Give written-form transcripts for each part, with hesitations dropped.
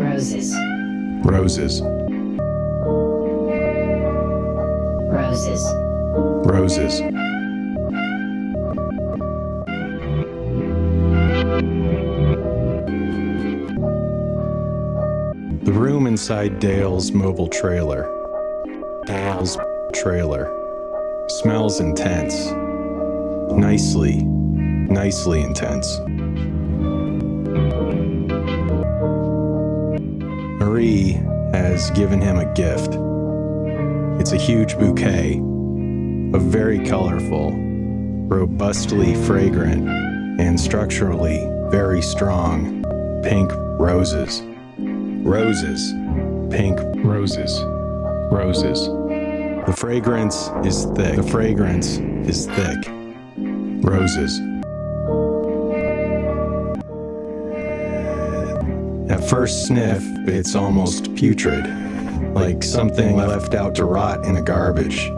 Roses. Roses. Roses. Roses. The room inside Dale's mobile trailer. Dale's trailer. Smells intense. Nicely, nicely intense. Marie has given him a gift. It's a huge bouquet of very colorful, robustly fragrant, and structurally very strong pink roses. Roses. Pink roses. Roses. The fragrance is thick. The fragrance is thick. Roses. At first sniff, it's almost putrid, like something left out to rot in a garbage.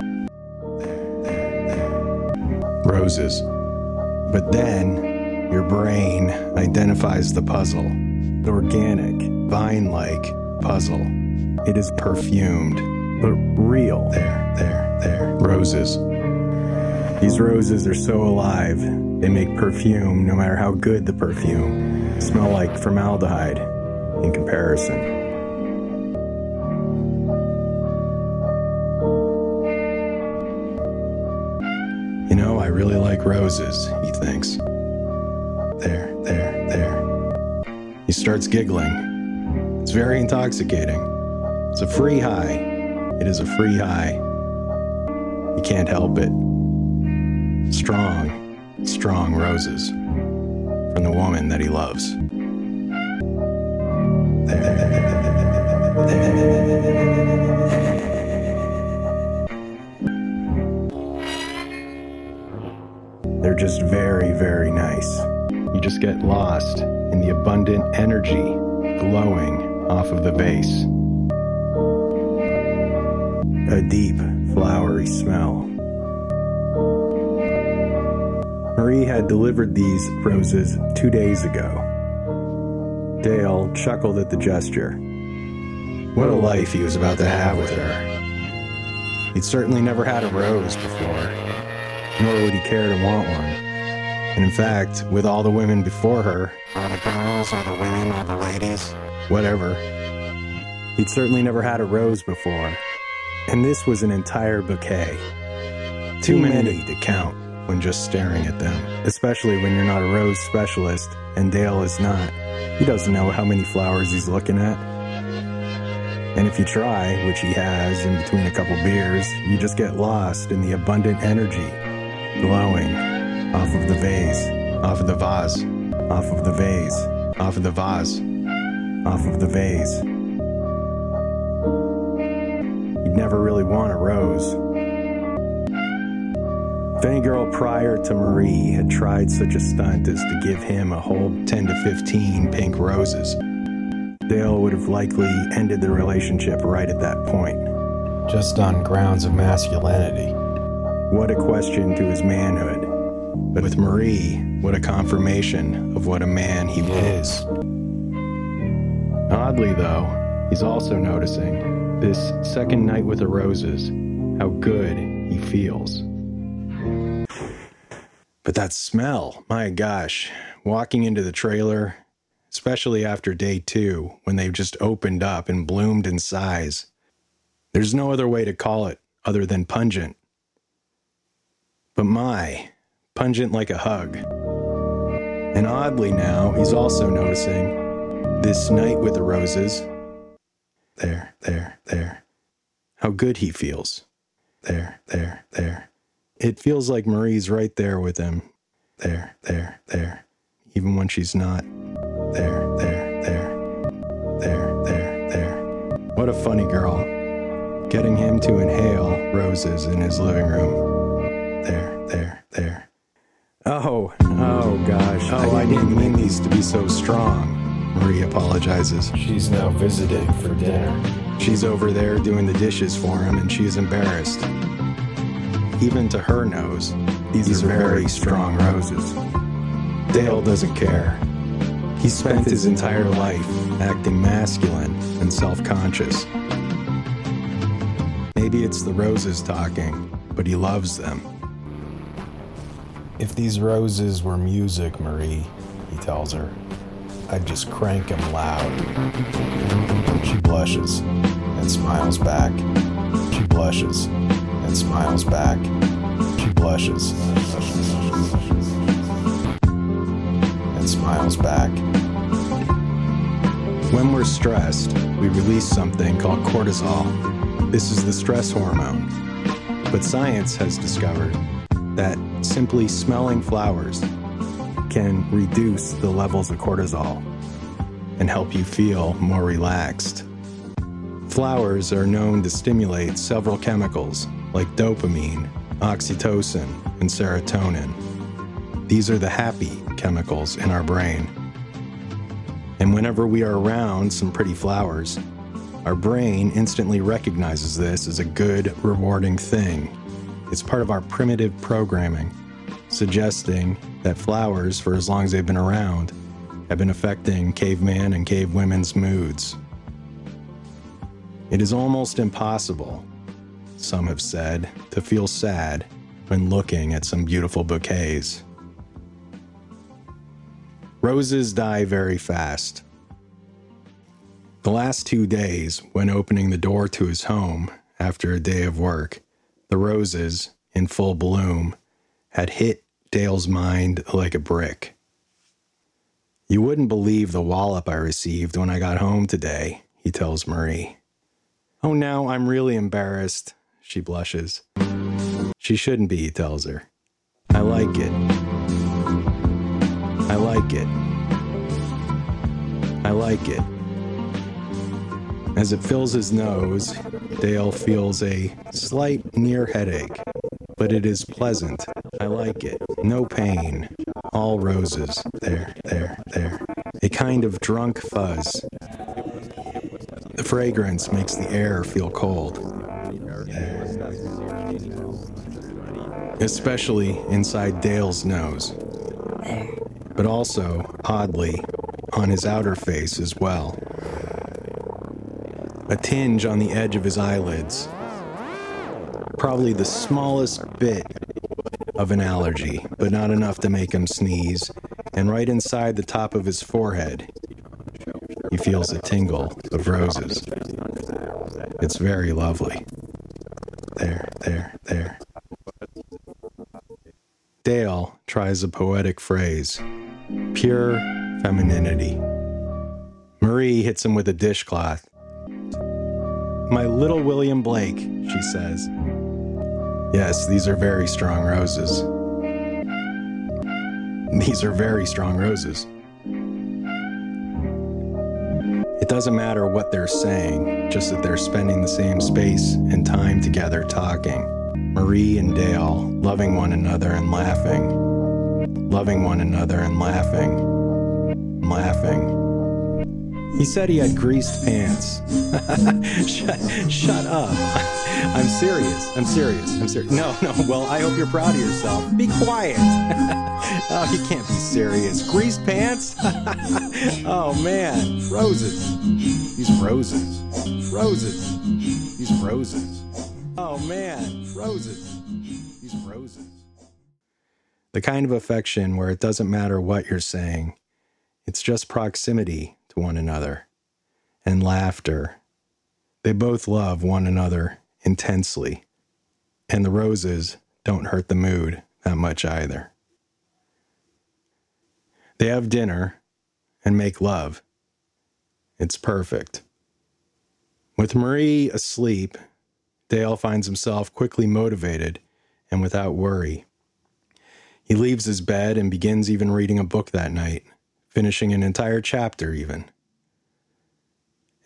Roses. But then, your brain identifies the puzzle. The organic, vine-like puzzle. It is perfumed, but real. There. Roses. These roses are so alive, they make perfume no matter how good the perfume. They smell like formaldehyde. In comparison, you know, I really like roses, he thinks. There. He starts giggling. It's very intoxicating. It's a free high. It is a free high. You can't help it. Strong, strong roses from the woman that he loves. They're just very, very nice. You just get lost in the abundant energy glowing off of the vase. A deep, flowery smell. Marie had delivered these roses 2 days ago. Dale chuckled at the gesture. What a life he was about to have with her. He'd certainly never had a rose before, nor would he care to want one. And in fact, with all the women before her, all the girls, all the women, all the ladies, whatever, he'd certainly never had a rose before. And this was an entire bouquet. Too many to count when just staring at them, especially when you're not a rose specialist, and Dale is not. He doesn't know how many flowers he's looking at. And if you try, which he has in between a couple beers, you just get lost in the abundant energy glowing off of the vase, off of the vase, off of the vase, off of the vase, off of the vase. You'd never really want a rose. If any girl prior to Marie had tried such a stunt as to give him a whole 10 to 15 pink roses, Dale would have likely ended the relationship right at that point. Just on grounds of masculinity. What a question to his manhood. But with Marie, what a confirmation of what a man he is. Oddly, though, he's also noticing, this second night with the roses, how good he feels. But that smell, my gosh, walking into the trailer, especially after day 2, when they've just opened up and bloomed in size. There's no other way to call it other than pungent. But my, pungent like a hug. And oddly now, he's also noticing this night with the roses. There. How good he feels. There. It feels like Marie's right there with him. There. Even when she's not. There. What a funny girl. Getting him to inhale roses in his living room. There. Oh gosh. Oh, I didn't mean these to be so strong, Marie apologizes. She's now visiting for dinner. She's over there doing the dishes for him, and she's embarrassed. Even to her nose, these are very strong roses. Dale doesn't care. He spent his entire life acting masculine and self-conscious. Maybe it's the roses talking, but he loves them. If these roses were music, Marie, he tells her, I'd just crank them loud. She blushes and smiles back. She blushes and smiles back. She blushes and smiles back. When we're stressed, we release something called cortisol. This is the stress hormone. But science has discovered that simply smelling flowers can reduce the levels of cortisol and help you feel more relaxed. Flowers are known to stimulate several chemicals like dopamine, oxytocin, and serotonin. These are the happy chemicals in our brain. And whenever we are around some pretty flowers, our brain instantly recognizes this as a good, rewarding thing. It's part of our primitive programming, suggesting that flowers, for as long as they've been around, have been affecting caveman and cavewomen's moods. It is almost impossible, some have said, to feel sad when looking at some beautiful bouquets. Roses die very fast. The last 2 days, when opening the door to his home after a day of work, the roses, in full bloom, had hit Dale's mind like a brick. You wouldn't believe the wallop I received when I got home today, he tells Marie. Oh, now I'm really embarrassed, she blushes. She shouldn't be, he tells her. I like it. I like it. I like it. As it fills his nose, Dale feels a slight near headache, but it is pleasant. I like it. No pain. All roses. There, there, there. A kind of drunk fuzz. The fragrance makes the air feel cold. There. Especially inside Dale's nose, but also, oddly, on his outer face as well. A tinge on the edge of his eyelids. Probably the smallest bit of an allergy, but not enough to make him sneeze, and right inside the top of his forehead, he feels a tingle of roses. It's very lovely. There, there, there. Dale tries a poetic phrase, pure femininity. Marie hits him with a dishcloth. My little William Blake, she says. Yes, these are very strong roses. These are very strong roses. It doesn't matter what they're saying, just that they're spending the same space and time together talking. Marie and Dale loving one another and laughing. Loving one another and laughing. Laughing. He said he had greased pants. Shut up. I'm serious. No. Well, I hope you're proud of yourself. Be quiet. Oh, you can't be serious. Greased pants? Oh, man. Roses. These roses. Roses. These roses. Oh, man. Roses. These roses. The kind of affection where it doesn't matter what you're saying. It's just proximity to one another, and laughter. They both love one another intensely, and the roses don't hurt the mood that much either. They have dinner and make love. It's perfect. With Marie asleep, Dale finds himself quickly motivated and without worry. He leaves his bed and begins even reading a book that night, finishing an entire chapter even.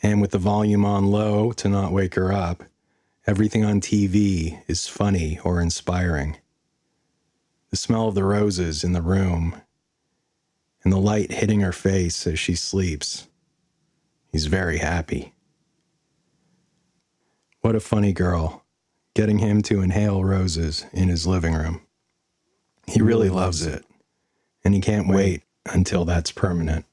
And with the volume on low to not wake her up, everything on TV is funny or inspiring. The smell of the roses in the room and the light hitting her face as she sleeps. He's very happy. What a funny girl, getting him to inhale roses in his living room. He really loves it, and he can't wait until that's permanent.